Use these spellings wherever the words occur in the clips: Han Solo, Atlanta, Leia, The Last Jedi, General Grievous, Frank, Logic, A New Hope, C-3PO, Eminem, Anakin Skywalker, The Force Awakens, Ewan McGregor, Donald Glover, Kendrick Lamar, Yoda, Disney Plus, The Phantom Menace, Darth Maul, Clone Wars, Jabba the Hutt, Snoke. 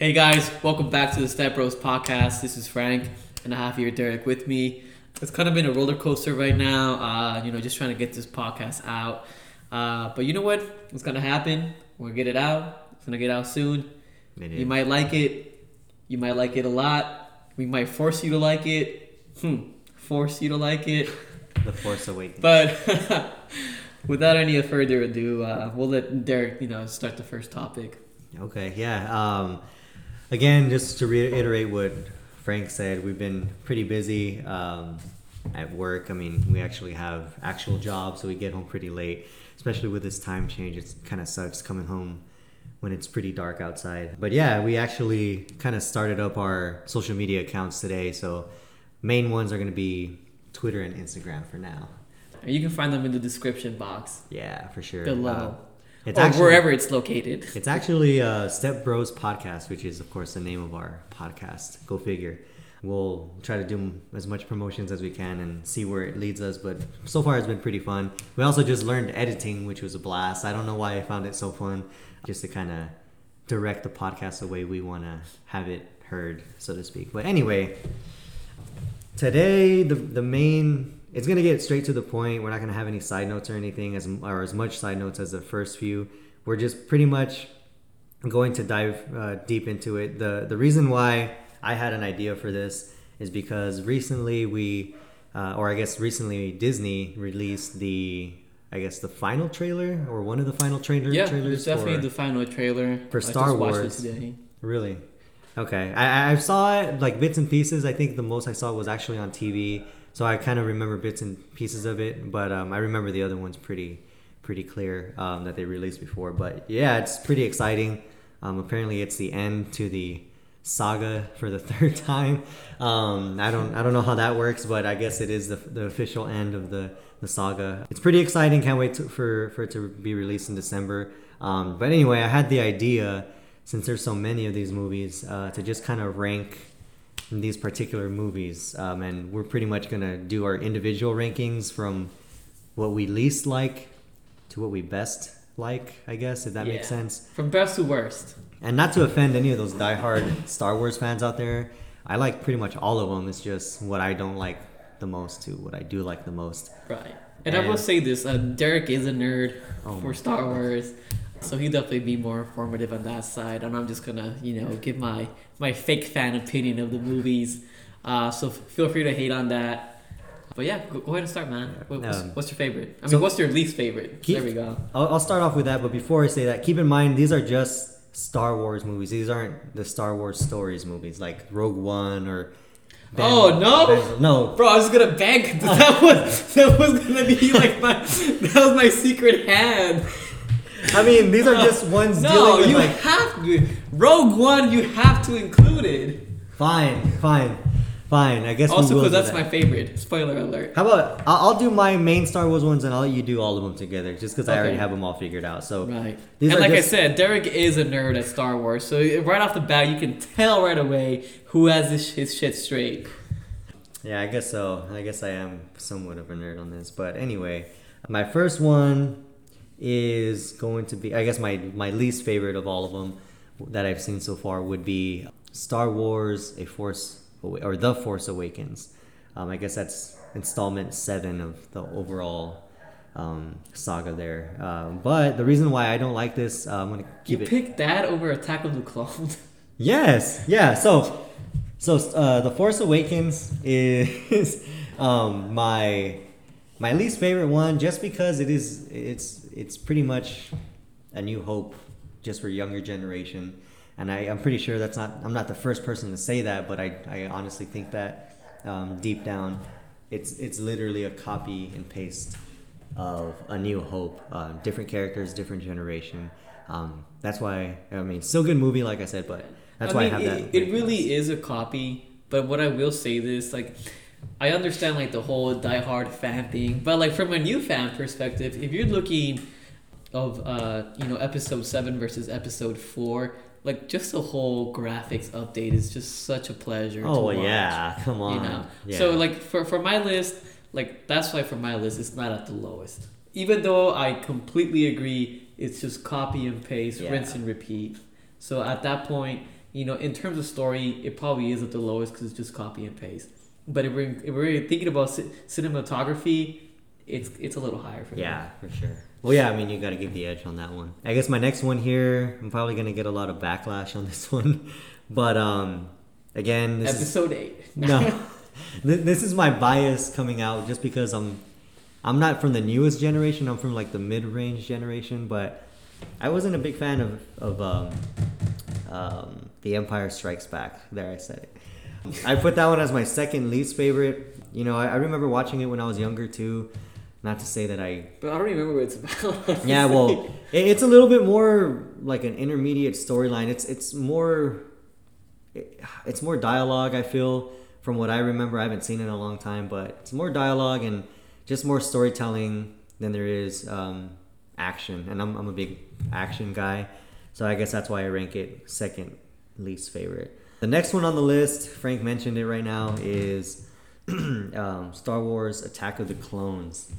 Hey guys, welcome back to the Step Bros Podcast. This is Frank, and I have here Derek with me. It's kind of been a roller coaster right now, just trying to get this podcast out. But you know what? It's going to happen. We're going to get it out. It's going to get out soon. You might like it. You might like it a lot. We might force you to like it. Force you to like it. The Force Awakens. But without any further ado, we'll let Derek, start the first topic. Okay, yeah. Again, just to reiterate what Frank said, we've been pretty busy at work. I mean, we actually have actual jobs, so we get home pretty late. Especially with this time change, it kind of sucks coming home when it's pretty dark outside. But yeah, we actually kind of started up our social media accounts today. So main ones are going to be Twitter and Instagram for now. You can find them in the description box. Yeah, for sure. Below. Or actually, wherever it's located. It's actually Step Bros Podcast, which is, of course, the name of our podcast. Go figure. We'll try to do as much promotions as we can and see where it leads us. But so far, it's been pretty fun. We also just learned editing, which was a blast. I don't know why I found it so fun, just to kind of direct the podcast the way we want to have it heard, so to speak. But anyway, today, the main... It's going to get straight to the point. We're not going to have any side notes or anything, as much side notes as the first few. We're just pretty much going to dive deep into it. The reason why I had an idea for this is because recently Disney released the final trailer, or one of the final trailers. Yeah, it's definitely the final trailer. For Star Wars. I just watched it today. Really? Okay. I saw it, bits and pieces. I think the most I saw was actually on TV. So I kind of remember bits and pieces of it, but I remember the other ones pretty clear that they released before. But yeah, it's pretty exciting. Apparently, it's the end to the saga for the third time. I don't know how that works, but I guess it is the official end of the saga. It's pretty exciting. Can't wait for it to be released in December. But anyway, I had the idea, since there's so many of these movies, to just kind of rank these particular movies, and we're pretty much gonna do our individual rankings from what we least like to what we best like, I guess, if that makes sense. From best to worst. And not to offend any of those diehard Star Wars fans out there, I like pretty much all of them. It's just what I don't like the most to what I do like the most. Right. And I will say this, Derek is a nerd for Star Wars. So he'd definitely be more informative on that side. And I'm just going to, give my fake fan opinion of the movies. So feel free to hate on that. But yeah, go ahead and start, man. What's your favorite? What's your least favorite? There we go. I'll start off with that. But before I say that, keep in mind, these are just Star Wars movies. These aren't the Star Wars stories movies like Rogue One or... No. Bro, I was going to beg. That was going to be that was my secret hand. I mean, these are just ones dealing with... No, you have to. Rogue One, you have to include it. Fine. I guess also because that's my favorite. Spoiler alert. How about I'll do my main Star Wars ones and I'll let you do all of them together, just because I already have them all figured out. So right. And like I said, Derek is a nerd at Star Wars, so right off the bat you can tell right away who has his shit straight. Yeah, I guess so. I guess I am somewhat of a nerd on this, but anyway, my first one is going to be, I guess, my least favorite of all of them that I've seen so far would be Star Wars The Force Awakens. I guess that's installment 7 of the overall saga there. But the reason why I don't like this, I'm gonna keep it. You picked that over Attack of the Clones. Yes, yeah. So The Force Awakens is my least favorite one, just because it's pretty much A New Hope, just for younger generation, and I'm pretty sure I'm not the first person to say that, but I honestly think that deep down, it's literally a copy and paste of A New Hope, different characters, different generation. That's why, still good movie, like I said, but that's why I have that. It really is a copy, but what I will say is I understand the whole diehard fan thing, but from a new fan perspective, if you're looking of episode 7 versus episode 4, just the whole graphics update is just such a pleasure. Oh to watch, yeah, come on. Yeah. So for my list, that's why for my list it's not at the lowest. Even though I completely agree, it's just copy and paste, rinse and repeat. So at that point, you know, in terms of story, it probably is at the lowest because it's just copy and paste. But if we're thinking about cinematography, it's a little higher for me. Yeah, for sure. Well, yeah, I mean, you got to give the edge on that one. I guess my next one here, I'm probably going to get a lot of backlash on this one. But again... this Episode 8. No. This is my bias coming out just because I'm not from the newest generation. I'm from like the mid-range generation. But I wasn't a big fan of The Empire Strikes Back. There, I said it. I put that one as my second least favorite. You know, I remember watching it when I was younger too. Not to say that But I don't remember what it's about. Yeah, well, it's a little bit more like an intermediate storyline. It's more dialogue, I feel, from what I remember. I haven't seen it in a long time, but it's more dialogue and just more storytelling than there is action. And I'm a big action guy, so I guess that's why I rank it second least favorite. The next one on the list, Frank mentioned it right now, is Star Wars Attack of the Clones.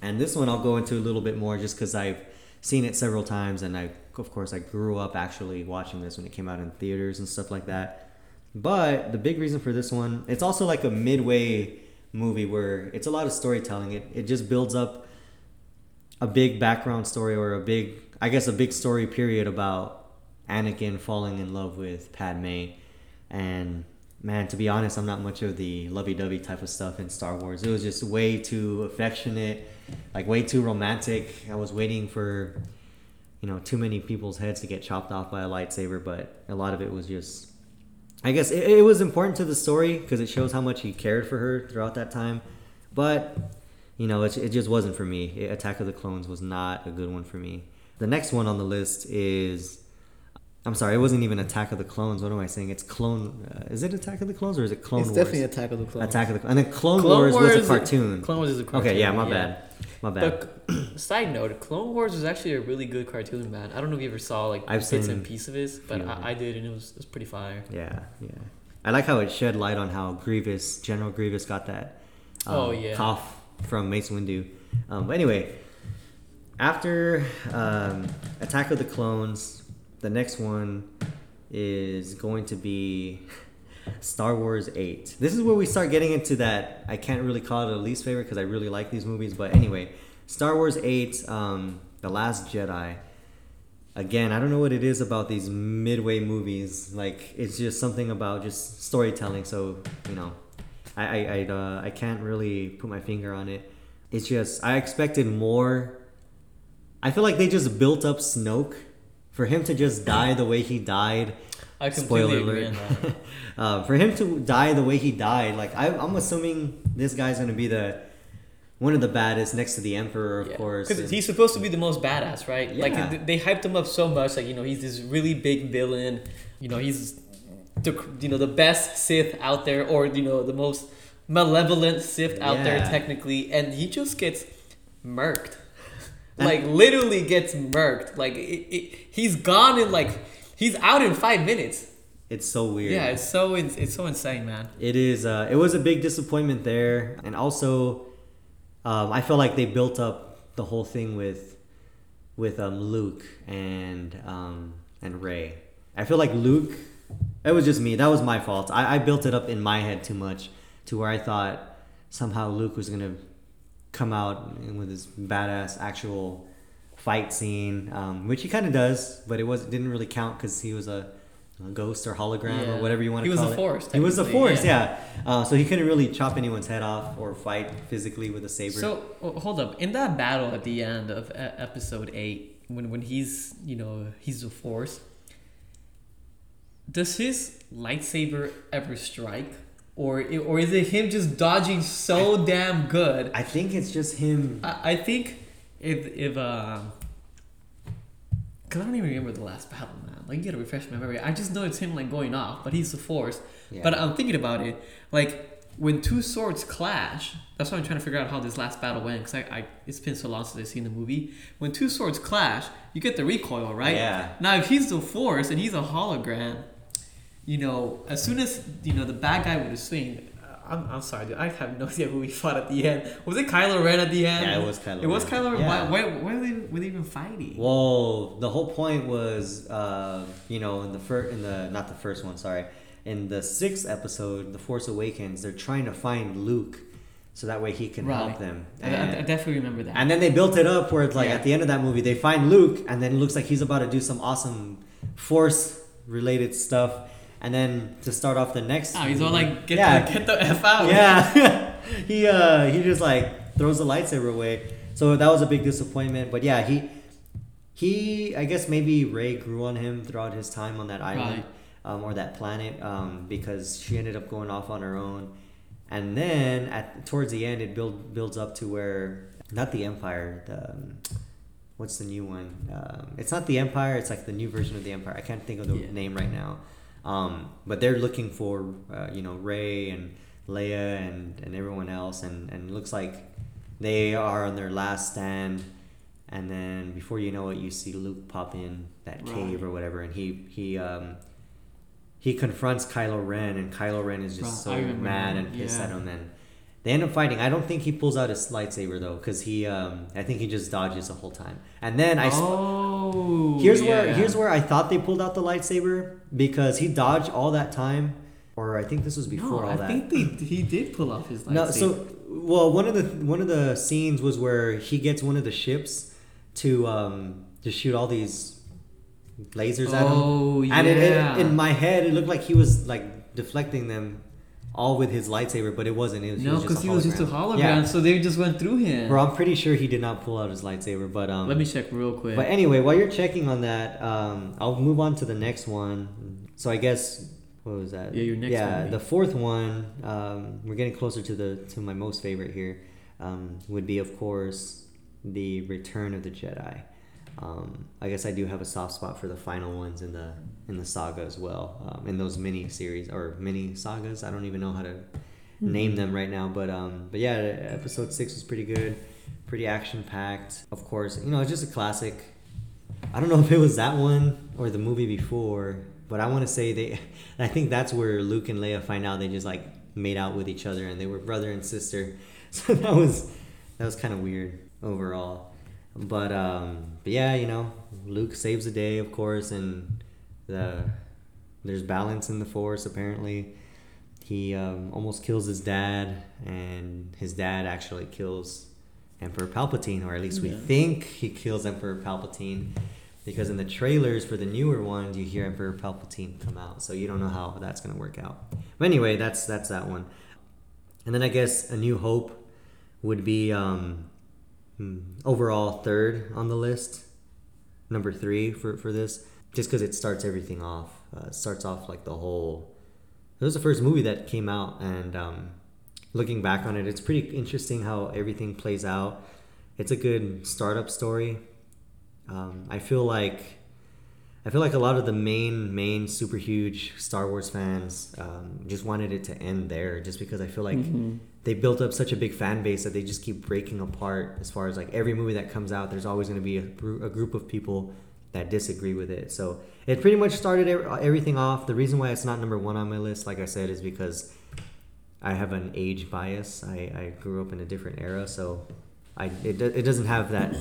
And this one I'll go into a little bit more just because I've seen it several times. And I grew up actually watching this when it came out in theaters and stuff like that. But the big reason for this one, it's also like a midway movie where it's a lot of storytelling. It just builds up a big background story or a big story period about Anakin falling in love with Padme. And man, to be honest, I'm not much of the lovey-dovey type of stuff in Star Wars. It was just way too affectionate, like way too romantic. I was waiting for, you know, too many people's heads to get chopped off by a lightsaber, but a lot of it was just, I guess it was important to the story because it shows how much he cared for her throughout that time. But, you know, it just wasn't for me. Attack of the Clones was not a good one for me. The next one on the list is... I'm sorry, it wasn't even Attack of the Clones. What am I saying? It's Clone... is it Attack of the Clones or is it Clone Wars? It's definitely Attack of the Clones. And then Clone Wars was a cartoon. Clone Wars is a cartoon. Okay, yeah, my bad. But, side note, Clone Wars was actually a really good cartoon, man. I don't know if you ever saw like bits and pieces of it, but I did, and it was pretty fire. Yeah, yeah. I like how it shed light on how General Grievous got that cough from Mace Windu. But anyway, after Attack of the Clones... The next one is going to be Star Wars 8. This is where we start getting into that. I can't really call it a least favorite because I really like these movies. But anyway, Star Wars 8, The Last Jedi. Again, I don't know what it is about these midway movies. Like, it's just something about just storytelling. So, you know, I can't really put my finger on it. It's just, I expected more. I feel like they just built up Snoke. For him to just die the way he died, I completely agree on that. For him to die the way he died, like I'm assuming this guy's gonna be one of the baddest next to the Emperor, of course. Because he's supposed to be the most badass, right? Yeah. Like they hyped him up so much, like, you know, he's this really big villain. You know, he's the best Sith out there, or you know, the most malevolent Sith out there technically, and he just gets murked. Like, literally gets murked. Like, he's gone in, like... He's out in 5 minutes. It's so weird. Yeah, it's so insane, man. It is... it was a big disappointment there. And also, I feel like they built up the whole thing with Luke and Rey. I feel like Luke... It was just me. That was my fault. I built it up in my head too much to where I thought somehow Luke was going to... come out with his badass actual fight scene, which he kind of does, but it didn't really count because he was a ghost or hologram or whatever you want to call it. He was a force, yeah. So he couldn't really chop anyone's head off or fight physically with a saber. So hold up, in that battle at the end of Episode 8, when he's, you know, he's a force, does his lightsaber ever strike? Or is it him just dodging so damn good? I think it's just him. I think if because I don't even remember the last battle, man. Like, you gotta refresh my memory. I just know it's him, like, going off, but he's the force. Yeah. But I'm thinking about it, like, when two swords clash. That's why I'm trying to figure out how this last battle went, because it's been so long since I've seen the movie. When two swords clash, you get the recoil, right? Yeah. Now if he's the force and he's a hologram. You know, as soon as, you know, the bad guy would have swung, I'm sorry, dude. I have no idea who we fought at the end. Was it Kylo Ren at the end? Yeah, it was Kylo Ren. It was Kylo Ren? Yeah. Why were they even fighting? Well, the whole point was, in the sixth episode, The Force Awakens, they're trying to find Luke so that way he can help them. And I definitely remember that. And then they built it up where it's like at the end of that movie, they find Luke, and then it looks like he's about to do some awesome Force-related stuff. And then to start off the next, he's all like, get the F out. Yeah, he just like throws the lightsaber away. So that was a big disappointment. But yeah, he I guess maybe Rey grew on him throughout his time on that island, or that planet, because she ended up going off on her own. And then towards the end, it builds up to where not the Empire, what's the new one? It's not the Empire. It's like the new version of the Empire. I can't think of the name right now. But they're looking for, Rey and Leia and everyone else. And it looks like they are on their last stand. And then before you know it, you see Luke pop in that cave or whatever. And he confronts Kylo Ren. And Kylo Ren is just so mad and pissed at him. And they end up fighting. I don't think he pulls out his lightsaber, though. Because I think he just dodges the whole time. And then here's where I thought they pulled out the lightsaber. Because he dodged all that time, or I think this was before I think he did pull off his lightsaber. No, so one of the scenes was where he gets one of the ships to shoot all these lasers at him. Oh yeah. And it, in my head, it looked like he was like deflecting them all with his lightsaber, but it wasn't. He was just a hologram. Yeah. So they just went through him. Bro, I'm pretty sure he did not pull out his lightsaber, but let me check real quick. But anyway, while you're checking on that, I'll move on to the next one. So I guess what was that? Yeah, your next one. Yeah, the fourth one. We're getting closer to my most favorite here. Would be, of course, the Return of the Jedi. I guess I do have a soft spot for the final ones in the saga as well, in those mini series or mini sagas. I don't even know how to name them right now, but yeah, episode 6 was pretty good, pretty action packed. Of course, it's just a classic. I don't know if it was that one or the movie before, but I want to say I think that's where Luke and Leia find out they just like made out with each other and they were brother and sister. So that was kind of weird overall. But yeah, Luke saves the day, of course, and there's balance in the Force, apparently. He almost kills his dad, and his dad actually kills Emperor Palpatine, or at least we think he kills Emperor Palpatine, because in the trailers for the newer ones, you hear Emperor Palpatine come out, so you don't know how that's going to work out. But anyway, that's that one. And then I guess A New Hope would be... overall third on the list, number 3 for this, just because it starts everything off. Starts off like the whole... It was the first movie that came out, and looking back on it, it's pretty interesting how everything plays out. It's a good startup story. I feel like a lot of the main super huge Star Wars fans just wanted it to end there, just because I feel like they built up such a big fan base that they just keep breaking apart. As far as like every movie that comes out, there's always going to be a group of people that disagree with it. So it pretty much started everything off. The reason why it's not number 1 on my list, like I said, is because I have an age bias. I grew up in a different era, so it doesn't have that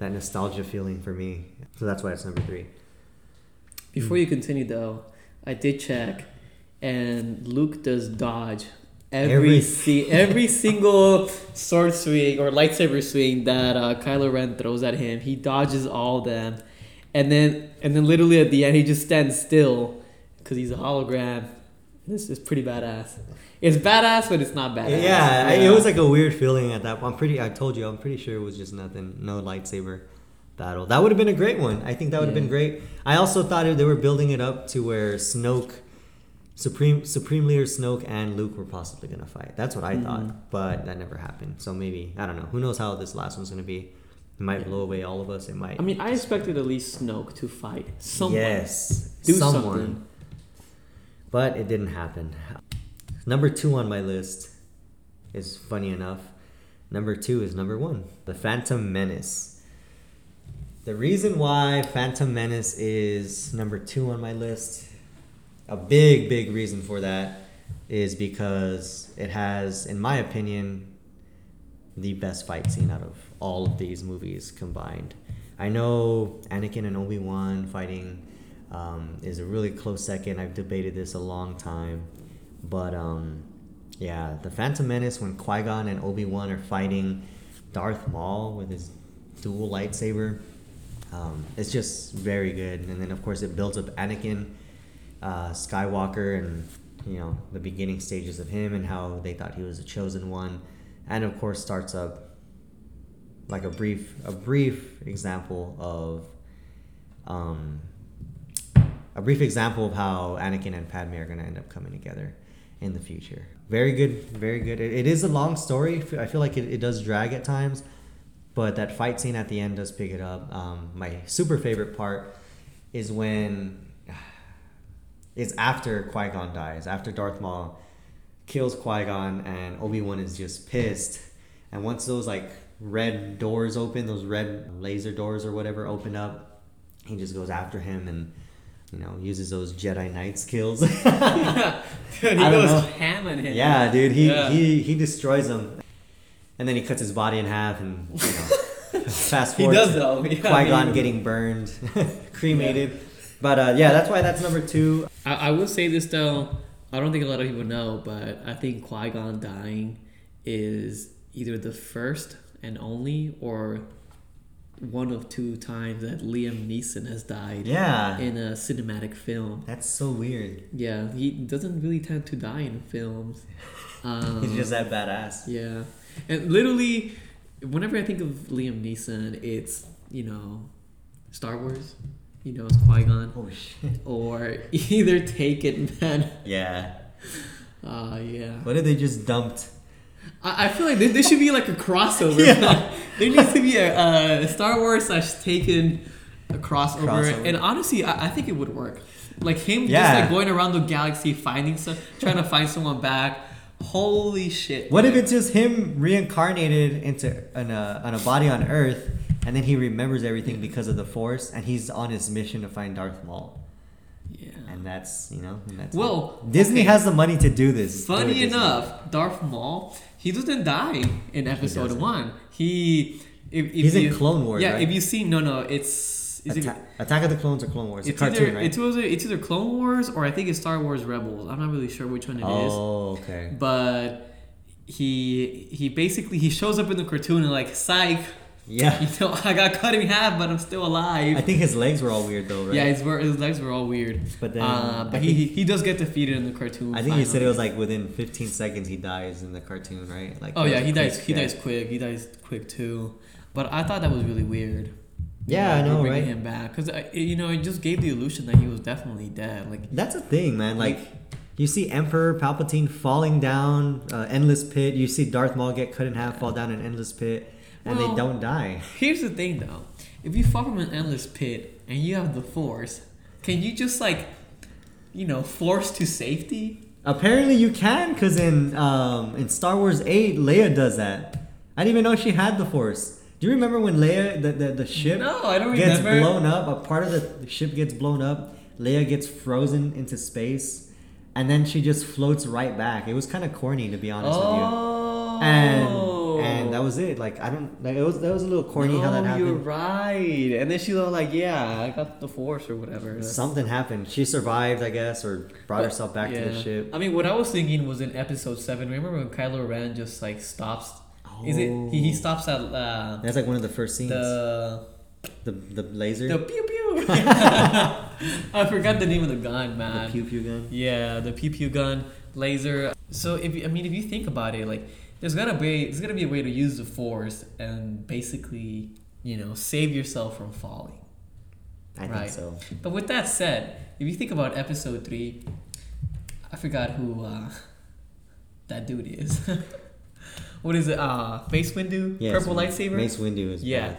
nostalgia feeling for me. So that's why it's number 3. Before you continue, though, I did check, and Luke does dodge every single sword swing or lightsaber swing that Kylo Ren throws at him. He dodges all of them, and then literally at the end, he just stands still because he's a hologram. This is pretty badass. It's badass, but it's not badass. Yeah, it was like a weird feeling at that point. I told you, I'm pretty sure it was just nothing, no lightsaber battle. That would have been a great one. I think that would have been great. I also thought they were building it up to where Snoke, Supreme Leader Snoke and Luke were possibly going to fight. That's what I thought, but that never happened. So maybe, I don't know. Who knows how this last one's going to be. It might blow away all of us. It might. I mean, I expected at least Snoke to fight someone. Yes. Do something. But it didn't happen. Number 2 on my list is, funny enough, number 2 is number 1. The Phantom Menace. The reason why Phantom Menace is number 2 on my list, a big reason for that, is because it has, in my opinion, the best fight scene out of all of these movies combined. I know Anakin and Obi-Wan fighting is a really close second. I've debated this a long time. But yeah, The Phantom Menace, when Qui-Gon and Obi-Wan are fighting Darth Maul with his dual lightsaber, it's just very good. And then, of course, it builds up Anakin Skywalker and, you know, the beginning stages of him and how they thought he was the chosen one. And, of course, starts up like a brief example of how Anakin and Padme are going to end up coming together in the future. Very good, very good. It is a long story. I feel like it does drag at times, but that fight scene at the end does pick it up. My super favorite part is when it's after Qui-Gon dies, after Darth Maul kills Qui-Gon and Obi-Wan is just pissed. And once those like red doors open, those red laser doors or whatever open up, he just goes after him and, you know, uses those Jedi Knight skills. Dude, he goes hammering him. Yeah, dude, he destroys him. And then he cuts his body in half and, you know, fast forward. He does though. Yeah, Qui-Gon getting burned, cremated. Yeah. But yeah, that's why that's number two. I will say this though, I don't think a lot of people know, but I think Qui-Gon dying is either the first and only or one of two times that Liam Neeson has died in a cinematic film. That's so weird. Yeah, he doesn't really tend to die in films. He's just that badass. Yeah. And literally, whenever I think of Liam Neeson, it's, you know, Star Wars, you know, it's Qui-Gon. Oh, shit. Or either Taken, man. Yeah. Yeah. What if they just dumped? I feel like there should be like a crossover. Yeah. There needs to be a Star Wars / Taken crossover. And honestly, I think it would work. Like him just like going around the galaxy finding stuff, trying to find someone back. Holy shit! What if it's just him reincarnated into on a body on Earth, and then he remembers everything because of the Force, and he's on his mission to find Darth Maul. Yeah. And that's, you know, and that's it. Disney has the money to do this. Funny enough, Darth Maul, he doesn't die in episode one. He's in Clone Wars. Yeah, right? If you see, Attack of the Clones or Clone Wars. It's a cartoon, right? It's either Clone Wars or I think it's Star Wars Rebels. I'm not really sure which one it is. Oh, okay. But he basically shows up in the cartoon and like, psych. Yeah, you know, I got cut in half, but I'm still alive. I think his legs were all weird, though, right? Yeah, his legs were all weird. But then, but he does get defeated in the cartoon. I think finally. He said it was like within 15 seconds he dies in the cartoon, right? Like, oh yeah, he dies quick. He dies quick too. But I thought that was really weird. Yeah, I know, bringing him back because you know it just gave the illusion that he was definitely dead. Like that's a thing, man. Like you see Emperor Palpatine falling down endless pit. You see Darth Maul get cut in half, fall down an endless pit. And they don't die. Here's the thing, though. If you fall from an endless pit and you have the Force, can you just, like, you know, force to safety? Apparently you can, because in Star Wars 8, Leia does that. I didn't even know she had the Force. Do you remember when Leia, the ship gets blown up? A part of the ship gets blown up. Leia gets frozen into space. And then she just floats right back. It was kind of corny, to be honest with you. And that was it. Like, I don't... Like, that was a little corny how that happened. You're right. And then she's all like, yeah, I got the Force or whatever. Something happened. She survived, I guess, or brought herself back to the ship. I mean, what I was thinking was in Episode 7. Remember when Kylo Ren just, like, stops... Oh. Is it... He stops at... that's, like, one of the first scenes. The laser? The pew-pew! I forgot the name of the gun, man. The pew-pew gun? Yeah, the pew-pew gun, laser. So, if you think about it, like... There's gonna be a way to use the Force and basically, you know, save yourself from falling. I think so. But with that said, if you think about Episode 3, I forgot who that dude is. What is it? Mace Windu? Yeah, purple lightsaber? Mace Windu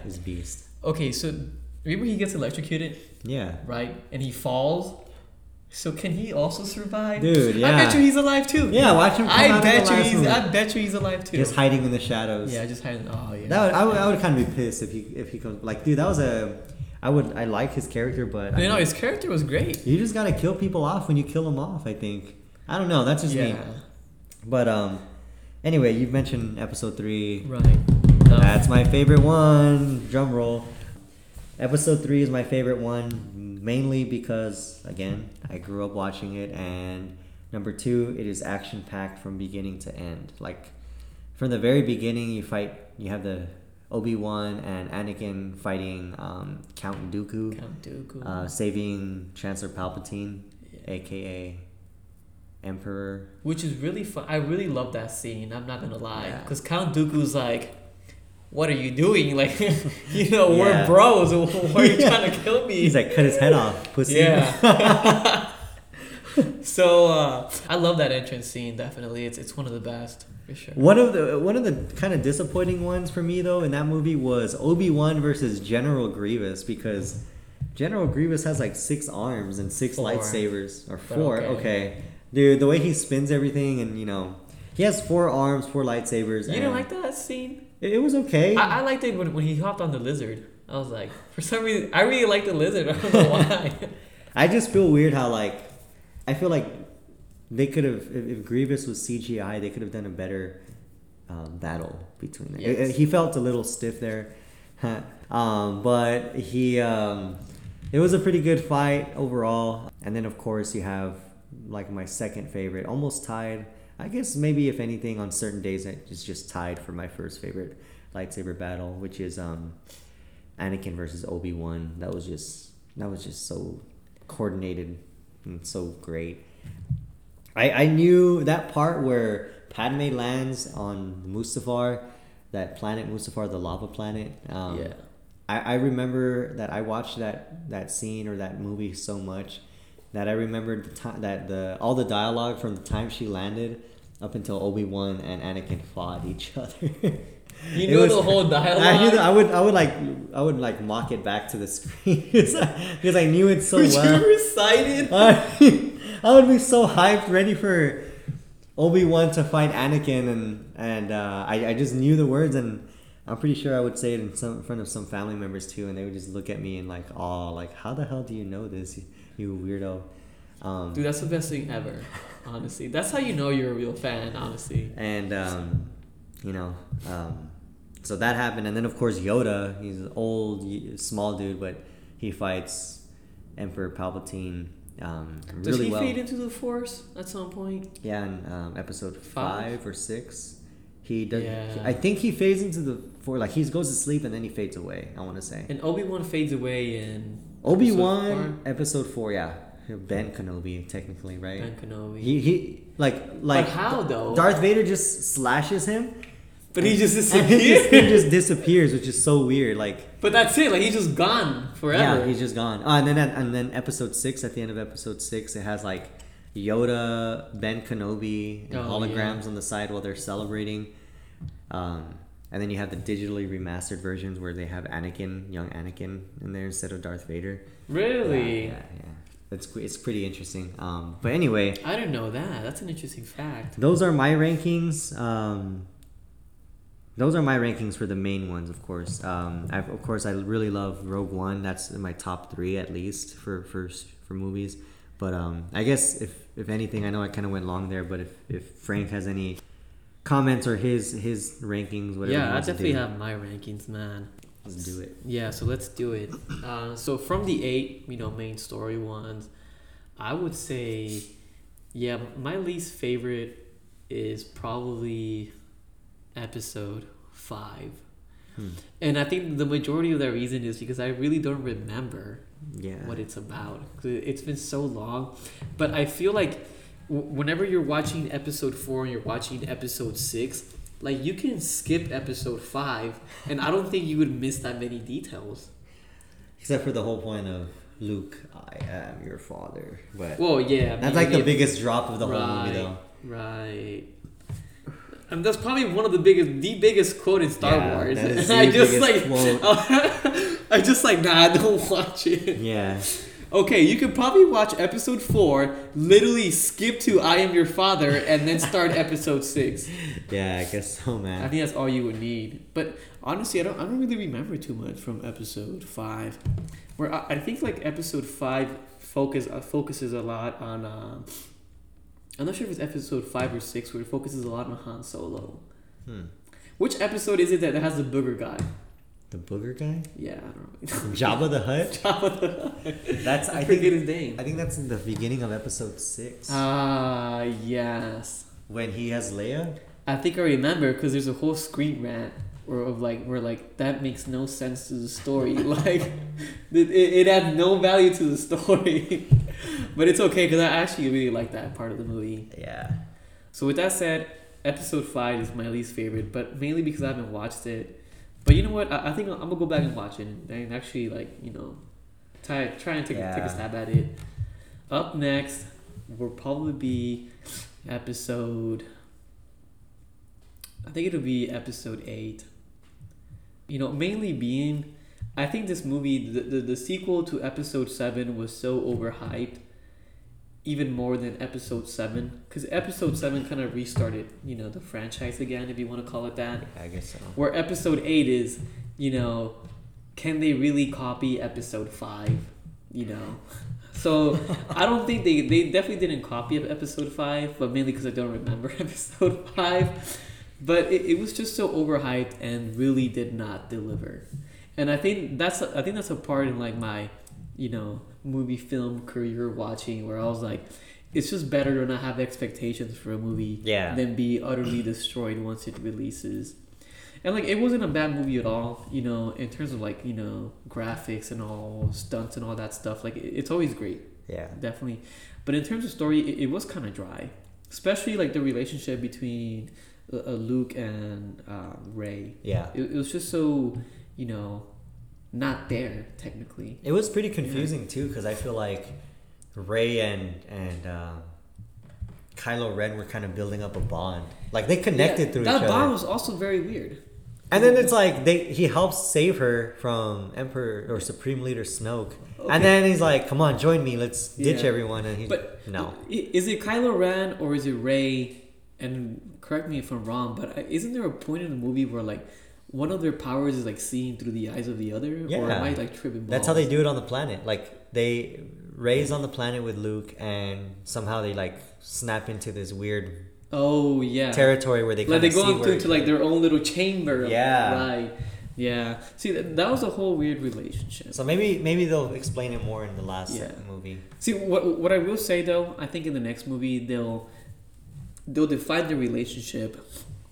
is beast. Okay, so remember he gets electrocuted? Yeah. Right? And he falls? So can he also survive? Dude, yeah. I bet you he's alive too. Yeah, watch him come out of the last movie. I bet you he's alive too. Just hiding in the shadows. Yeah, just hiding. Oh, yeah. I would kind of be pissed if he comes. Like, dude, that was I like his character, but... No, his character was great. You just gotta kill people off when you kill them off, I think. I don't know. That's just me. But anyway, you've mentioned episode 3. Right. That's my favorite one. Drum roll. Episode 3 is my favorite one, mainly because, again, I grew up watching it. And number 2, it is action-packed from beginning to end. Like, from the very beginning, you fight. You have the Obi-Wan and Anakin fighting Count Dooku. Saving Chancellor Palpatine, a.k.a. Emperor. Which is really fun. I really love that scene. I'm not going to lie. Because Count Dooku's like, what are you doing? Like, you know, we're bros. Why are you trying to kill me? He's like, cut his head off, pussy. Yeah. So I love that entrance scene. Definitely, it's one of the best for sure. One of the kind of disappointing ones for me though in that movie was Obi-Wan versus General Grievous, because General Grievous has like 6 arms and 6 lightsabers or 4. Okay, dude, the way he spins everything, and you know, he has 4 arms, 4 lightsabers. You didn't like that scene? It was okay. I liked it when he hopped on the lizard. I was like, for some reason, I really like the lizard. I don't know why. I just feel weird how like. I feel like they could have, if Grievous was CGI, they could have done a better battle between them. Yes. He felt a little stiff there, but he it was a pretty good fight overall. And then of course you have like my second favorite, almost tied. I guess maybe if anything on certain days it's just tied for my first favorite lightsaber battle, which is Anakin versus Obi-Wan. That was just so coordinated. It's so great. I knew that part where Padme lands on Mustafar, that planet Mustafar, the lava planet. I remember that I watched that scene or that movie so much that I remembered the time that all the dialogue from the time she landed up until Obi-Wan and Anakin fought each other. You knew the whole dialogue. I knew I would mock it back to the screen because I knew it so well. You recited. I would be so hyped, ready for Obi-Wan to fight Anakin, and I just knew the words, and I'm pretty sure I would say it in front of some family members too, and they would just look at me in like awe, like how the hell do you know this, you weirdo? Dude, that's the best thing ever. Honestly, that's how you know you're a real fan. Honestly, and. So that happened, and then of course Yoda. He's an old, small dude, but he fights Emperor Palpatine really well. Does he fade into the Force at some point? Yeah, in episode 5 or 6, he does. Yeah. I think he fades into the Force. Like he goes to sleep and then he fades away. I want to say. And Obi-Wan fades away in episode 4. Yeah, Ben Kenobi, technically, right? Ben Kenobi. He like. But how though? Darth Vader just slashes him. But he just disappears. He just disappears, which is so weird. Like, but that's it. Like he's just gone forever. Yeah, he's just gone. And then episode 6, at the end of episode 6, it has like Yoda, Ben Kenobi, and holograms on the side while they're celebrating. And then you have the digitally remastered versions where they have Anakin, young Anakin, in there instead of Darth Vader. Really? Yeah. It's pretty interesting. But anyway, I didn't know that. That's an interesting fact. Those are my rankings. Those are my rankings for the main ones, of course. I really love Rogue One. That's in my top 3 at least for movies. But I guess if anything, I know I kind of went long there. But if Frank has any comments or his rankings, whatever. Yeah, I definitely have my rankings, man. Let's do it. Yeah, so let's do it. So from the 8, main story ones, I would say, my least favorite is probably episode 5. And I think the majority of the reason is because I really don't remember what it's about. It's been so long, but I feel like whenever you're watching episode 4 and you're watching episode 6, like you can skip episode 5 and I don't think you would miss that many details, except for the whole point of Luke, I am your father. But well, yeah, that's like the biggest drop of the whole movie though, right? And that's probably one of the biggest quote in Star Wars. That is I just nah, don't watch it. Yeah. Okay, you could probably watch episode 4, literally skip to I am your father, and then start episode 6. Yeah, I guess so, man. I think that's all you would need. But honestly, I don't really remember too much from episode 5. Where I think like episode 5 focuses a lot on I'm not sure if it's episode 5 or 6 where it focuses a lot on Han Solo. Which episode is it that has the booger guy? The booger guy? Yeah, I don't know. Jabba the Hutt? Jabba the Hutt. I forget his name. I think that's in the beginning of episode 6. Ah, yes. When he has Leia? I think I remember because there's a whole screen rant where that makes no sense to the story. it adds no value to the story. But it's okay because I actually really like that part of the movie. Yeah. So with that said, episode 5 is my least favorite, but mainly because I haven't watched it. But you know what? I think I'm going to go back and watch it and actually, try and take a stab at it. Up next will probably be episode... I think it'll be episode 8. Mainly being... I think this movie, the sequel to episode 7 was so overhyped, even more than episode 7. Because episode 7 kind of restarted, the franchise again, if you want to call it that. Yeah, I guess so. Where episode 8 is, can they really copy episode 5? So I don't think they definitely didn't copy episode 5, but mainly because I don't remember episode 5. But it was just so overhyped and really did not deliver. And I think that's a part in my, movie film career watching where I was like, it's just better to not have expectations for a movie than be utterly destroyed once it releases. And it wasn't a bad movie at all, in terms of graphics and all stunts and all that stuff. It's always great. Yeah, definitely. But in terms of story, it was kind of dry, especially the relationship between Luke and Rey. Yeah, it was just so. Not there technically. It was pretty confusing too, because I feel like Rey and Kylo Ren were kind of building up a bond. They connected through each other. That bond was also very weird. And then it's he helps save her from Emperor or Supreme Leader Snoke, okay. And then he's like, "Come on, join me. Let's ditch everyone." And is it Kylo Ren or is it Rey? And correct me if I'm wrong, but isn't there a point in the movie where one of their powers is seeing through the eyes of the other, or am I tripping balls? That's how they do it on the planet. They raise on the planet with Luke, and somehow they snap into this weird territory where they go into their own little chamber. Yeah, right. Yeah. See, that was a whole weird relationship. So maybe they'll explain it more in the last movie. See, what I will say though, I think in the next movie they'll define the relationship.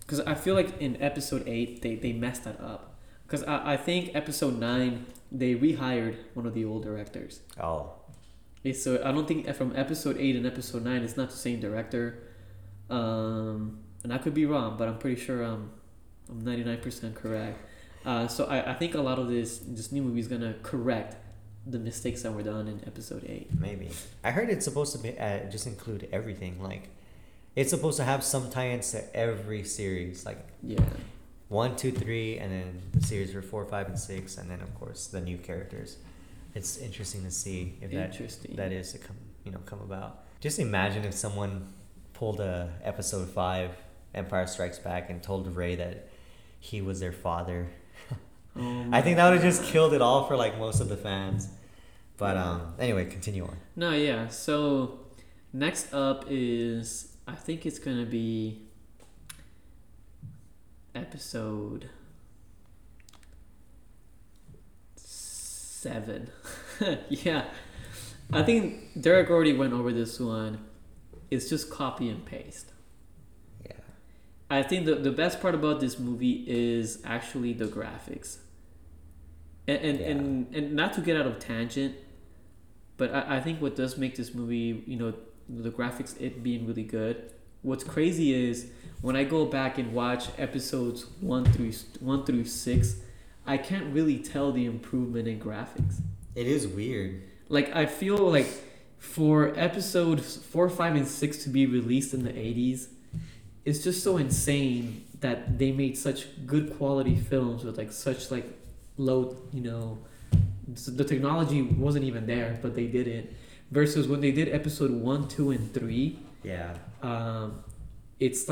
Because I feel in episode 8, they messed that up. Because I think episode 9, they rehired one of the old directors. Oh. Okay, so I don't think from episode 8 and episode 9, it's not the same director. And I could be wrong, but I'm pretty sure I'm 99% correct. So I think a lot of this new movie is going to correct the mistakes that were done in episode 8. Maybe. I heard it's supposed to be just include everything, it's supposed to have some tie-ins to every series, 1, 2, 3, and then the series for 4, 5, and 6, and then of course the new characters. It's interesting to see if that is to come about. Just imagine if someone pulled a episode 5, Empire Strikes Back, and told Rey that he was their father. I think that would have just killed it all for most of the fans. But anyway, continue on. No, yeah. So next up is. I think it's going to be episode 7. Yeah. I think Derek already went over this one. It's just copy and paste. Yeah. I think the best part about this movie is actually the graphics. And not to get out of tangent, but I think what does make this movie, the graphics it being really good. What's crazy is when I go back and watch episodes 1 through 6, I can't really tell the improvement in graphics. It is weird. I feel for episodes 4, 5, and 6 to be released in the 80s, it's just so insane that they made such good quality films with such low, the technology wasn't even there, but they did it. Versus when they did episode 1, 2, and 3, it's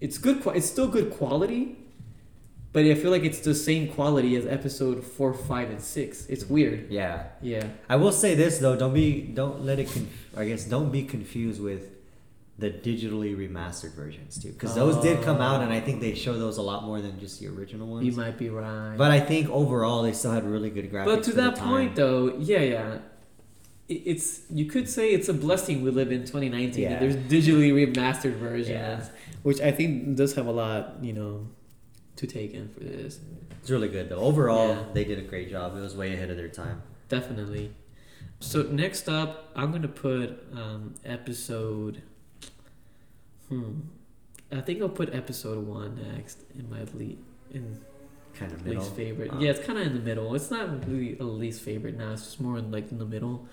it's still good quality, But I feel like it's the same quality as episode 4, 5, and 6. It's weird. Yeah. Yeah. I will say this though, don't be confused with the digitally remastered versions too, because those did come out, and I think they show those a lot more than just the original ones. You might be right. But I think overall they still had really good graphics. But to that point though, yeah. It's, you could say it's a blessing we live in 2019. Yeah. There's digitally remastered versions, which I think does have a lot, to take in for this. It's really good though. Overall, they did a great job. It was way ahead of their time. Definitely. So next up, I'm gonna put episode. I think I'll put episode 1 next in my kind of least favorite. Yeah, it's kind of in the middle. It's not really a least favorite now. It's just more in the middle.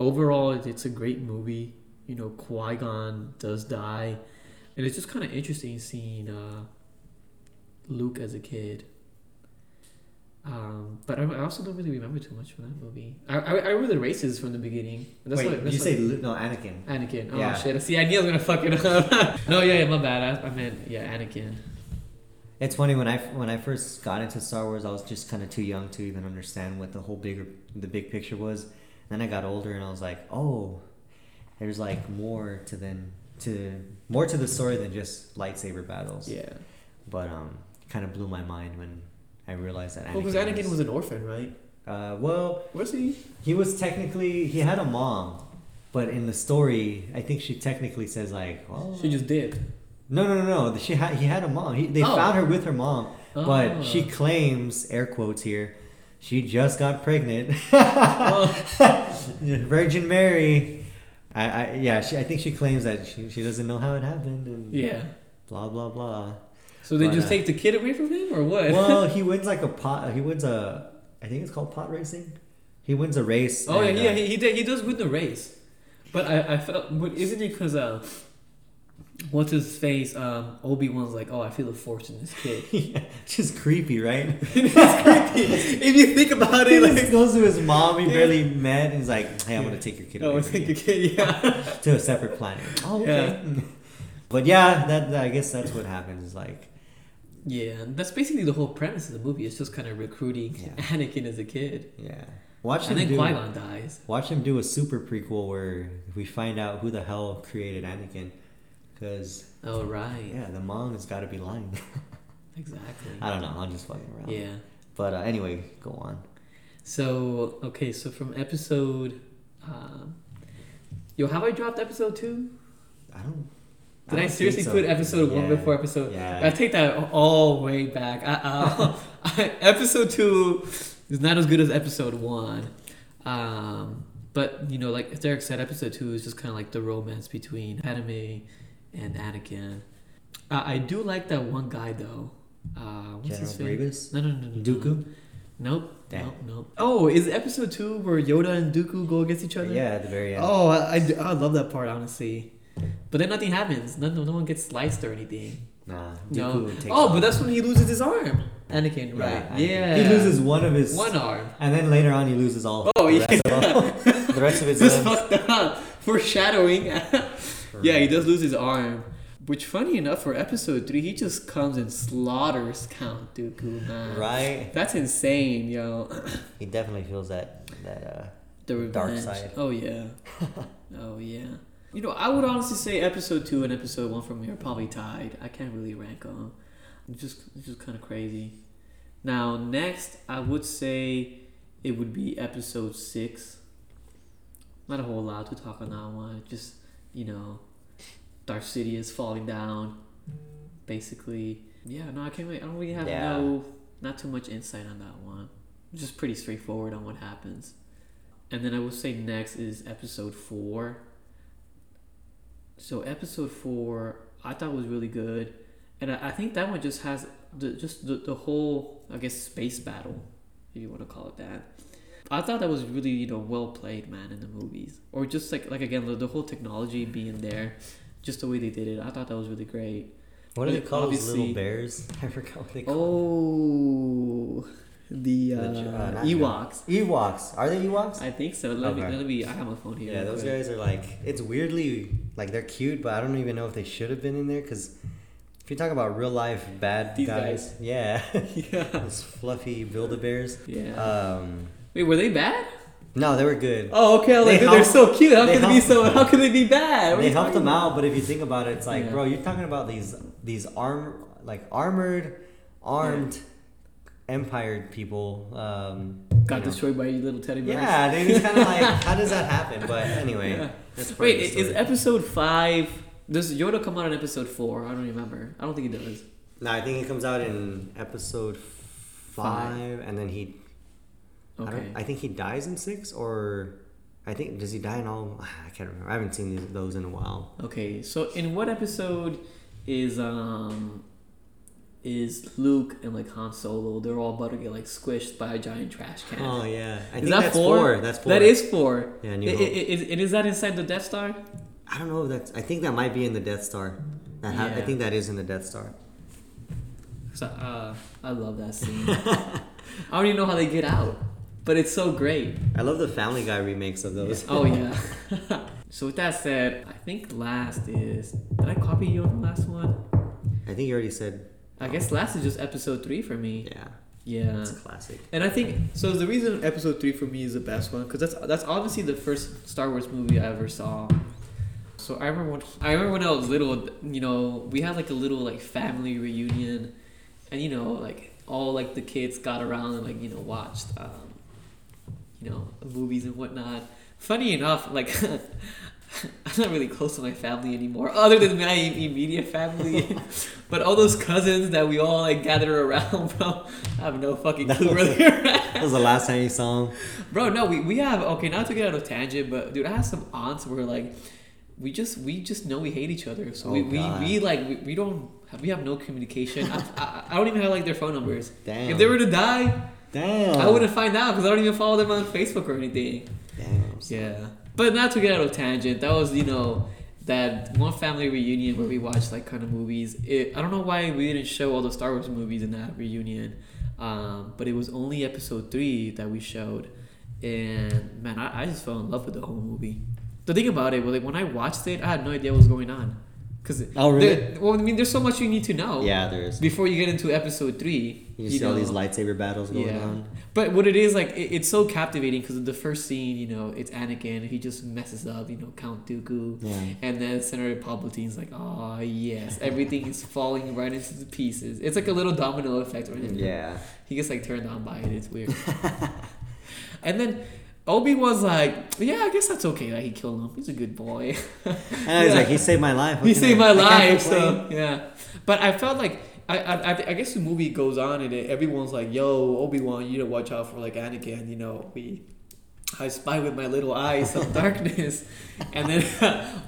Overall, it's a great movie. Qui-Gon does die, and it's just kind of interesting seeing Luke as a kid. But I also don't really remember too much from that movie. I remember the races from the beginning. Anakin. Anakin. Oh yeah. Shit! See, I knew I was gonna fuck it up. No, yeah, my bad. I meant Anakin. It's funny, when I first got into Star Wars, I was just kind of too young to even understand what the big picture was. Then I got older and I was like, oh, there's more to the story than just lightsaber battles. Yeah. But kind of blew my mind when I realized that. Because Anakin was an orphan, right? Was he? He was technically, he had a mom, but in the story, I think she technically says she just did. No. He had a mom. They found her with her mom, but she claims, air quotes here, she just got pregnant. Virgin Mary. I think she claims that she doesn't know how it happened. And blah blah blah. So they just take the kid away from him, or what? Well, he wins I think it's called pot racing. He wins a race. Oh yeah, he does win the race. But I felt, but isn't it because what's his face? Obi-Wan's like, oh, I feel the force in this kid. Just creepy, right? If you think about it, he goes to his mom he barely met, and he's like, hey, I'm gonna take your kid. Oh, take your kid, to a separate planet. Oh, okay. Yeah. But I guess that's what happens. That's basically the whole premise of the movie. It's just kind of recruiting Anakin as a kid. Yeah, Qui-Gon dies. Watch him do a super prequel where we find out who the hell created Anakin. Because the mom has got to be lying. Exactly. I don't know. I'm just fucking around. Yeah. But anyway, go on. So from episode, have I dropped episode 2? I don't. Did I seriously put episode 1 before episode? Yeah. I take that all way back. Episode 2 is not as good as episode 1. But, like Derek said, episode 2 is just kind of like the romance between Padme and Anakin. I do like that one guy, though. What's General Grievous? No. Dooku? Nope. Damn. Nope. Oh, is episode 2 where Yoda and Dooku go against each other? Yeah, at the very end. Oh, I love that part, honestly. But then nothing happens. No one gets sliced or anything. Nah. No. But that's when he loses his arm. Anakin, right? Yeah. He loses one arm, and then later on he loses all. The rest of his. This fucked up. Foreshadowing. He does lose his arm. Which, funny enough, for episode 3, he just comes and slaughters Count Dooku, man. Right. That's insane, yo. He definitely feels that dark side. Oh yeah. Oh yeah. I would honestly say episode 2 and episode 1 from here are probably tied. I can't really rank them. It's just kind of crazy. Now, next, I would say it would be episode 6. Not a whole lot to talk on that one. Just, Darth Sidious falling down, basically. Yeah, no, I don't really have not too much insight on that one. It's just pretty straightforward on what happens. And then I would say next is episode 4. So episode 4, I thought was really good, and I think that one just has the whole, I guess, space battle, if you want to call it that. I thought that was really well played, man, in the movies, or just like again the whole technology being there, just the way they did it. I thought that was really great. What do they call these little bears? I forgot what they call. The Ewoks. Ewoks. Are they Ewoks? I think so. Let me. I have my phone here. Yeah, those guys are it's weirdly they're cute, but I don't even know if they should have been in there because If you talk about real life bad guys. Yeah. Those fluffy Build-A-Bears. Yeah. Wait, were they bad? No, they were good. Oh, okay. Like, they're so cute. How could they be bad? They helped them out, but if you think about it, it's like, bro, you're talking about these armored, empired people. Got destroyed by you little teddy bears. Yeah, dude, it's kind of like, how does that happen? But anyway. Yeah. Wait, is episode 5... Does Yoda come out in episode 4? I don't remember. I don't think he does. No, I think he comes out in episode 5, and then he... Okay. I think he dies in 6, or... Does he die in all... I can't remember. I haven't seen those in a while. Okay, so in what episode is Luke and like Han Solo, they're all about to get like squished by a giant trash can? Oh, yeah. I think that's 4. That's 4. That is 4. Yeah, New Hope. Is that inside the Death Star? I don't know. I think that might be in the Death Star. I think that is in the Death Star. So, I love that scene. I don't even know how they get out, but it's so great. I love the Family Guy remakes of those. Oh, yeah. So with that said, I think last is... Did I copy you on the last one? I think you already said... I guess last is just episode 3 for me. Yeah. Yeah. It's classic. And I think... So the reason episode 3 for me is the best one, because that's obviously the first Star Wars movie I ever saw. So I remember when I was little, you know, we had like a little like family reunion, and you know, like all like the kids got around and like, you know, watched, you know, movies and whatnot. Funny enough, like I'm not really close to my family anymore, other than my immediate family. But all those cousins that we all like gathered around, bro, I have no fucking clue where they were at. That was the last time you saw them, bro. No, we have not to get out of tangent, but dude, I have some aunts where like. We just know we hate each other, so we have no communication. I don't even have like their phone numbers. Damn. If they were to die, I wouldn't find out because I don't even follow them on Facebook or anything. Damn. Yeah, but not to get out of tangent. That was, you know, that one family reunion where we watched like kind of movies. I don't know why we didn't show all the Star Wars movies in that reunion, but it was only episode 3 that we showed, and man, I just fell in love with the whole movie. The thing about it, like when I watched it, I had no idea what was going on. Cause really? There's so much you need to know. Yeah, there is. Before you get into episode 3, you see all these lightsaber battles going on. But what it is, like, it's so captivating because the first scene, you know, it's Anakin. He just messes up, you know, Count Dooku, and then Senator Palpatine's like, oh yes, everything is falling right into the pieces. It's like a little domino effect right now. Yeah. He gets like turned on by it. It's weird. And then. Obi-Wan's like, yeah, I guess that's okay that he killed him. He's a good boy. And he's like, he saved my life. He saved my life, so yeah. But I felt like I guess the movie goes on and everyone's like, yo, Obi-Wan, you know, watch out for like Anakin. You know, I spy with my little eyes some darkness. And then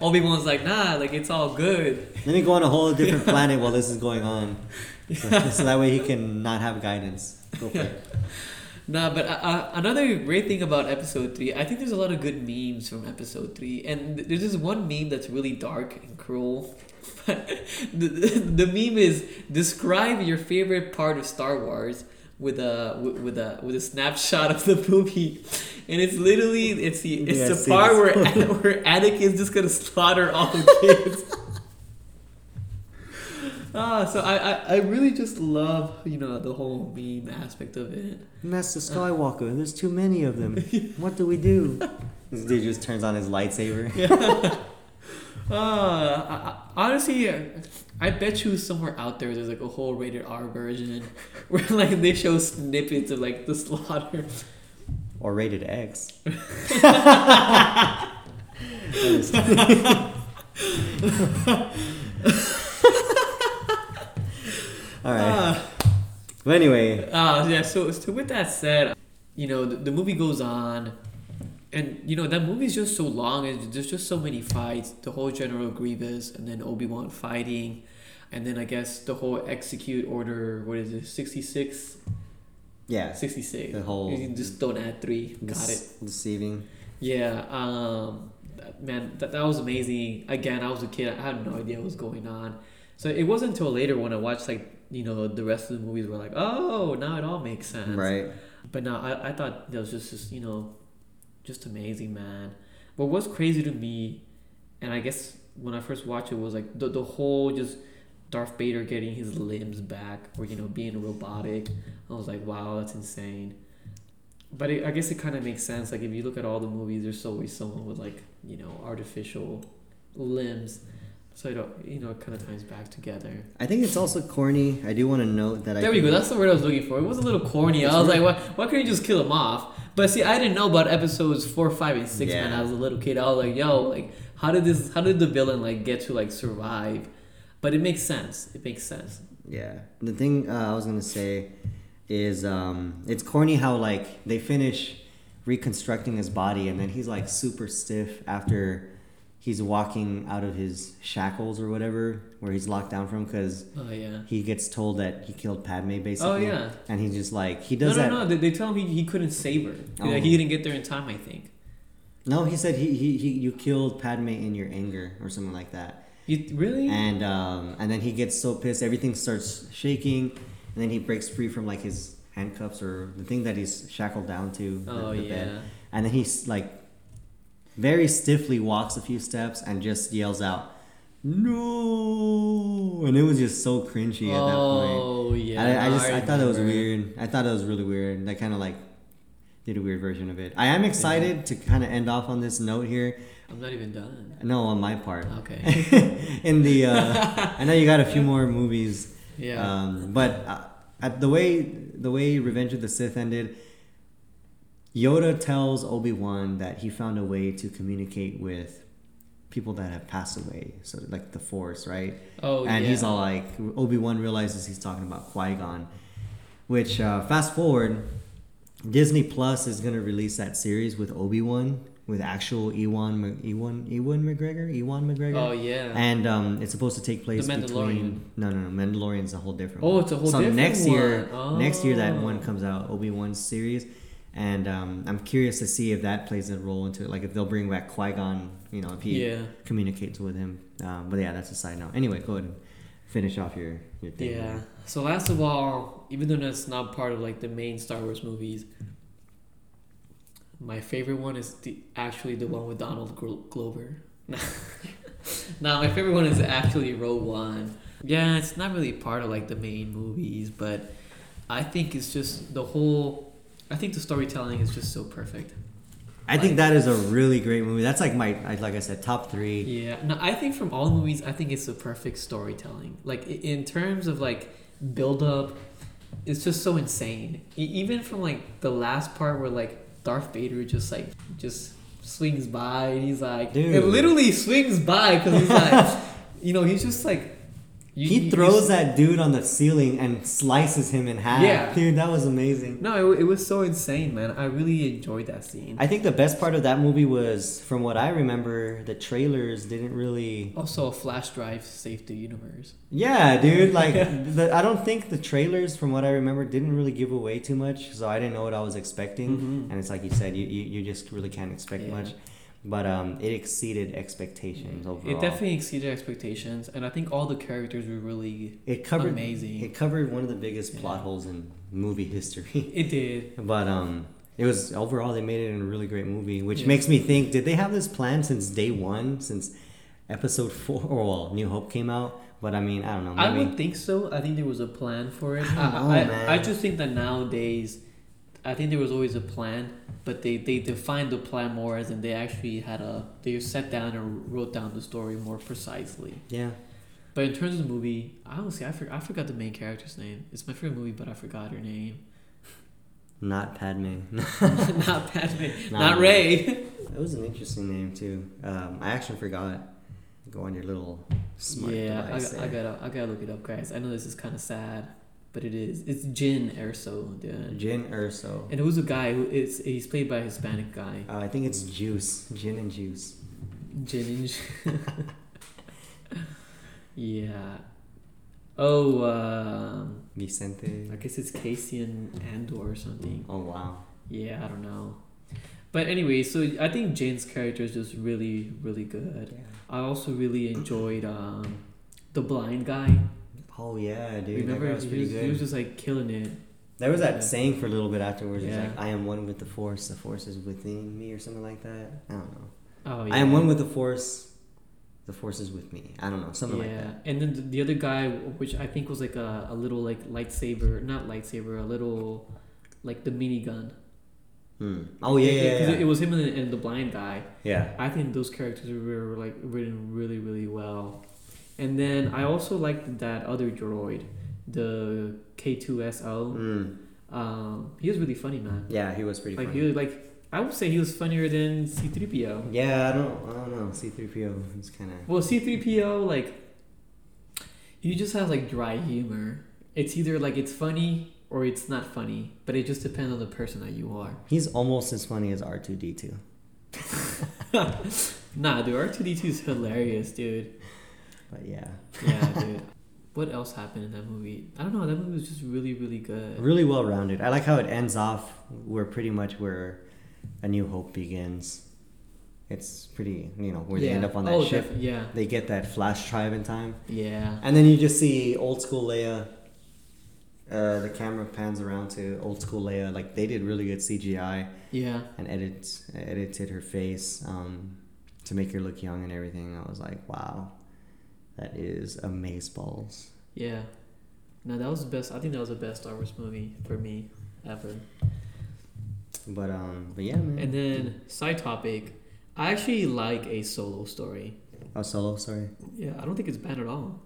Obi-Wan's like, nah, like it's all good. Let me go on a whole different planet while this is going on, so that way he can not have guidance. Go for it. Nah, but another great thing about episode 3, I think there's a lot of good memes from episode 3, and there's this one meme that's really dark and cruel. But the meme is, describe your favorite part of Star Wars with a snapshot of the movie, and it's literally the part where Anakin's just gonna slaughter all the kids. So I really just love, you know, the whole meme aspect of it. Master Skywalker, there's too many of them. What do we do? This dude just turns on his lightsaber. Yeah. Honestly, I bet you somewhere out there there's like a whole rated R version where like they show snippets of like the slaughter. Or rated X. All right. But anyway. Yeah. So with that said, you know, the movie goes on, and you know that movie's just so long, and there's just so many fights. The whole General Grievous, and then Obi-Wan fighting, and then I guess the whole execute order. What is it? 66. Yeah. 66. The whole. You just don't add 3. Got it. Deceiving. Yeah. Man, that was amazing. Again, I was a kid. I had no idea what was going on. So it wasn't until later when I watched like, you know, the rest of the movies were like, oh, now it all makes sense. Right. But no, I thought that was just, you know, just amazing, man. What was crazy to me, and I guess when I first watched it was like the whole just Darth Vader getting his limbs back, or, you know, being robotic. I was like, wow, that's insane. But I guess it kind of makes sense. Like, if you look at all the movies, there's always someone with, like, you know, artificial limbs. So, it kind of ties back together. I think it's also corny. I do want to note that there we go. That's the word I was looking for. It was a little corny. I was like, why couldn't you just kill him off? But see, I didn't know about episodes 4, 5, and 6 when I was a little kid. I was like, yo, like, how did the villain, like, get to, like, survive? But it makes sense. Yeah. The thing I was going to say is it's corny how, like, they finish reconstructing his body and then he's, like, super stiff after he's walking out of his shackles or whatever where he's locked down from, because he gets told that he killed Padme, basically. Oh, yeah. And he just, like, he does that. No. They tell him he couldn't save her. Oh. Like, he didn't get there in time, I think. No, he said you killed Padme in your anger or something like that. You really? And then he gets so pissed, everything starts shaking, and then he breaks free from, like, his handcuffs or the thing that he's shackled down to. The bed. And then he's, like, very stiffly walks a few steps and just yells out, "No!" And it was just so cringy at that point. Oh, yeah. I thought it was weird. I thought it was really weird. They kind of, like, did a weird version of it. I am excited to kind of end off on this note here. I'm not even done. No, on my part. Okay. I know you got a few more movies. Yeah. But the way Revenge of the Sith ended, Yoda tells Obi-Wan that he found a way to communicate with people that have passed away, so, like, the Force, right? And he's all like, Obi-Wan realizes he's talking about Qui-Gon, which fast forward, Disney Plus is going to release that series with Obi-Wan, with actual Ewan McGregor. Oh, yeah. And it's supposed to take place between... No, Mandalorian's a whole different one. Oh, it's a whole different one. So next year that one comes out, Obi-Wan's series. And I'm curious to see if that plays a role into it. Like, if they'll bring back Qui-Gon, you know, if he communicates with him. But yeah, that's a side note. Anyway, go ahead and finish off your thing. Yeah. There. So last of all, even though that's not part of, like, the main Star Wars movies, my favorite one is actually the one with Donald Glover. No, my favorite one is actually Rogue One. Yeah, it's not really part of, like, the main movies, but I think it's just I think the storytelling is just so perfect. I think that is a really great movie. That's like I said, top 3. Yeah. No, I think from all movies, I think it's the perfect storytelling. Like, in terms of, like, build up, it's just so insane. Even from, like, the last part where, like, Darth Vader just swings by and he's like, dude, it literally swings by because he's like, you know, he's just like. He throws that dude on the ceiling and slices him in half. Yeah. Dude, that was amazing. No, it was so insane, man. I really enjoyed that scene. I think the best part of that movie was, from what I remember, the trailers didn't really... Also, a flash drive saved the universe. Yeah, dude. Like, I don't think the trailers, from what I remember, didn't really give away too much. So I didn't know what I was expecting. Mm-hmm. And it's like you said, you just really can't expect much. But it exceeded expectations overall. It definitely exceeded expectations, and I think all the characters were really amazing. It covered one of the biggest plot holes in movie history. It did. But it was overall they made it a really great movie, which makes me think: did they have this plan since day one, since episode 4? Well, New Hope came out, but I mean, I don't know. Maybe. I would think so. I think there was a plan for it. I don't know, man. I just think that nowadays. I think there was always a plan, but they defined the plan more as in they actually they sat down and wrote down the story more precisely. Yeah. But in terms of the movie, honestly, I forgot the main character's name. It's my favorite movie, but I forgot her name. Not Padme. Not Rey. It was an interesting name, too. I actually forgot. Go on your little smart device. Yeah, I gotta look it up, guys. I know this is kind of sad. But it is. It's Jin Erso, dude. Jin Erso. And who's the guy? He's played by a Hispanic guy. I think it's Juice. Jin and Juice. Yeah. Oh, Vicente. I guess it's Casey and Andor or something. Oh, wow. Yeah, I don't know. But anyway, so I think Jin's character is just really, really good. Yeah. I also really enjoyed the blind guy. Oh, yeah, dude. Remember, that guy was pretty good. He was just, like, killing it. There was that saying for a little bit afterwards. Yeah. It's like, I am one with the Force. The Force is within me or something like that. I don't know. Oh, yeah. I am one with the Force. the Force is with me. I don't know, something like that. And then the other guy, which I think was like a little like lightsaber, not lightsaber, a little like the minigun. Oh yeah, yeah, yeah. It was him and the blind guy. Yeah. I think those characters were like written really, really well. And then I also liked that other droid, the K2SO. He was really funny, man. Yeah, he was pretty funny. He was like, I would say he was funnier than C-3PO. Yeah, I don't know. C-3PO is kind of... Well, C-3PO, like, he just has like dry humor. It's either like it's funny or it's not funny, but it just depends on the person that you are. He's almost as funny as R2-D2. Nah, dude, R2-D2 is hilarious, dude. But yeah. Yeah, dude. What else happened in that movie? I don't know. That movie was just really, really good. Really well-rounded. I like how it ends off where pretty much where A New Hope begins. It's pretty, where they end up on that ship. Yeah. They get that flash drive in time. Yeah. And then you just see old school Leia. The camera pans around to old school Leia. Like, they did really good CGI. Yeah. And edited her face to make her look young and everything. I was like, wow. That is amazeballs. Yeah. No, that was the best. I think that was the best Star Wars movie for me ever. But yeah, man. And then, side topic, I actually like a solo story. A solo story? Yeah, I don't think it's bad at all.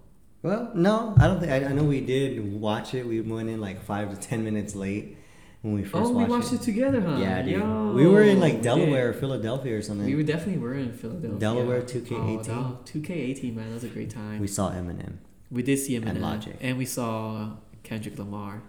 Well, no, I don't think. I know we did watch it. We went in like 5 to 10 minutes late when we first watched it. Oh, we watched it together, huh? Yeah, dude. Yo, we were in like Delaware or Philadelphia or something. We definitely were in Philadelphia. Delaware 2K18. Oh, 2K18, man. That was a great time. We saw Eminem. We did see Eminem. And Logic. And we saw Kendrick Lamar.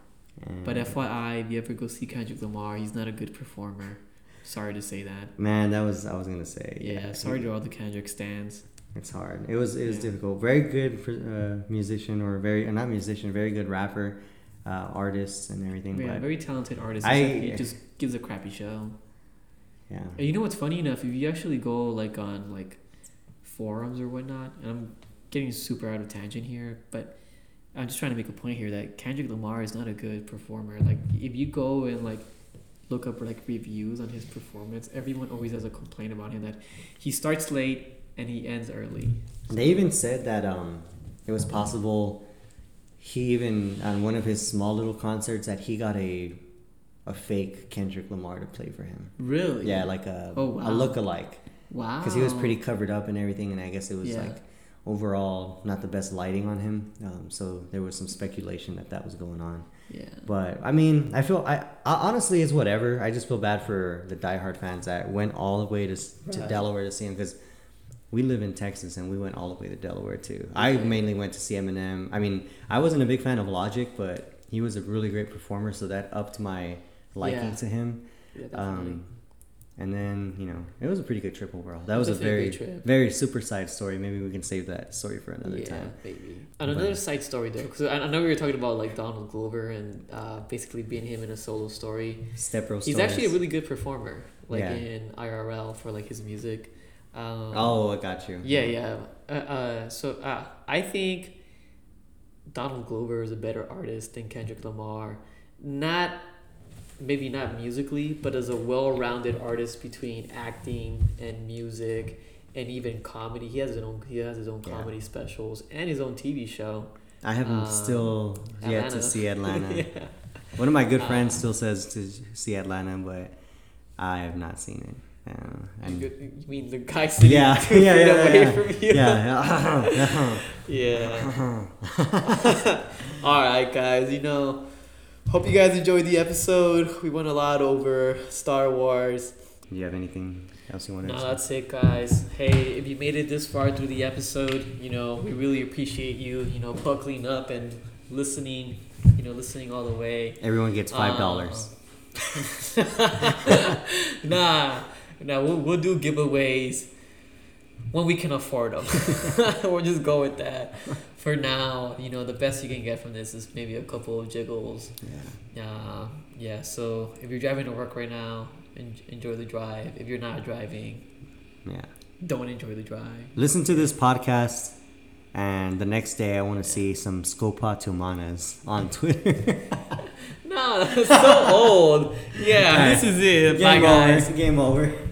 But FYI, if you ever go see Kendrick Lamar, he's not a good performer. Sorry to say that. Man, I was gonna say. Yeah, sorry to all the Kendrick stans. It's hard. It was difficult. Very good musician, very good rapper, artists and everything. Yeah, very talented artist. It just gives a crappy show. Yeah. And you know what's funny enough? If you actually go like on like forums or whatnot, and I'm getting super out of tangent here, but I'm just trying to make a point here that Kendrick Lamar is not a good performer. Like, if you go and like look up like reviews on his performance, everyone always has a complaint about him that he starts late and he ends early. They even said that it was possible he even on one of his small little concerts that he got a fake Kendrick Lamar to play for him. Really? Yeah, like a look-alike. Wow. Because he was pretty covered up and everything, and I guess it was like overall not the best lighting on him, so there was some speculation that was going on. Yeah. But I mean, I honestly, it's whatever. I just feel bad for the diehard fans that went all the way to Delaware to see him, because we live in Texas and we went all the way to Delaware too. Okay. I mainly went to see Eminem. I mean, I wasn't a big fan of Logic, but he was a really great performer, so that upped my liking to him. Yeah, definitely. And then, it was a pretty good trip overall. That was a very, very super side story. Maybe we can save that story for another time. Yeah, maybe. Another side story, though, because I know we were talking about, like, Donald Glover and basically being him in a solo story. Step Bros. He's actually a really good performer, in IRL for, like, his music. I got you. Yeah, yeah. So I think Donald Glover is a better artist than Kendrick Lamar. Maybe not musically, but as a well-rounded artist between acting and music and even comedy. He has his own comedy specials and his own TV show. I haven't still yet to see Atlanta. Yeah. One of my good friends still says to see Atlanta, but I have not seen it. You mean the guy sitting away from you? Yeah. Yeah. All right, guys. Hope you guys enjoyed the episode. We went a lot over Star Wars. Do you have anything else you want to say? No, that's it, guys. Hey, if you made it this far through the episode, we really appreciate you, buckling up and listening, listening all the way. Everyone gets $5. Nah, we'll do giveaways when we can afford them. We'll just go with that. For now, the best you can get from this is maybe a couple of jiggles. Yeah. So if you're driving to work right now, enjoy the drive. If you're not driving, don't enjoy the drive. Listen to this podcast, and the next day I want to see some Scopa Tumanas on Twitter. No, that's so old. Yeah, this is it. Bye, guys. Game over.